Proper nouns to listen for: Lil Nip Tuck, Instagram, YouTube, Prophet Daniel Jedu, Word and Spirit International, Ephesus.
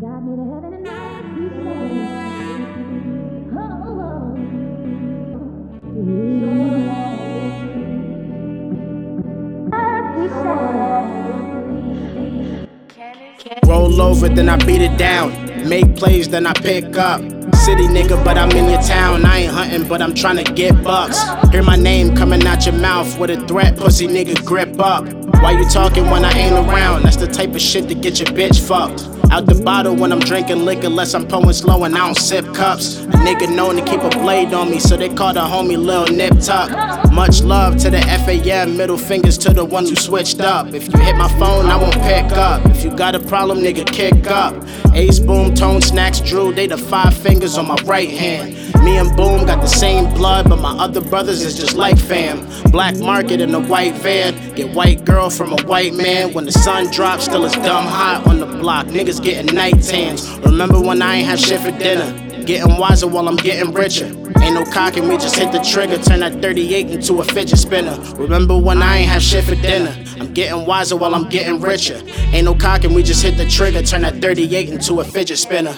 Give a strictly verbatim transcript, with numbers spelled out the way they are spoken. Got me to heaven and I keep saying, oh, oh, oh. I keep saying. Roll over, then I beat it down. Make plays, then I pick up. City nigga, but I'm in your town. I ain't hunting, but I'm trying to get bucks. Hear my name coming out your mouth with a threat, pussy nigga, grip up. Why you talking when I ain't around? That's the type of shit that get your bitch fucked. Out the bottle when I'm drinking liquor, unless I'm pouring slow and I don't sip cups. A nigga known to keep a blade on me, so they call the homie Lil Nip Tuck. Much love to the F A M, middle fingers to the ones who switched up. If you hit my phone, I won't pick up. If you got a problem, nigga, kick up. Ace, Boom, Tone, Snacks, Drew, they the five fingers on my right hand. Me and Boom got the same blood, but my other brothers is just like fam. Black market in a white van, get white girl from a white man. When the sun drops, still it's dumb hot on the block. Niggas getting night tans. Remember when I ain't have shit for dinner? Getting wiser while I'm getting richer. Ain't no cocking, we just hit the trigger. Turn that thirty-eight into a fidget spinner. Remember when I ain't have shit for dinner? I'm getting wiser while I'm getting richer. Ain't no cocking, we just hit the trigger. Turn that thirty-eight into a fidget spinner.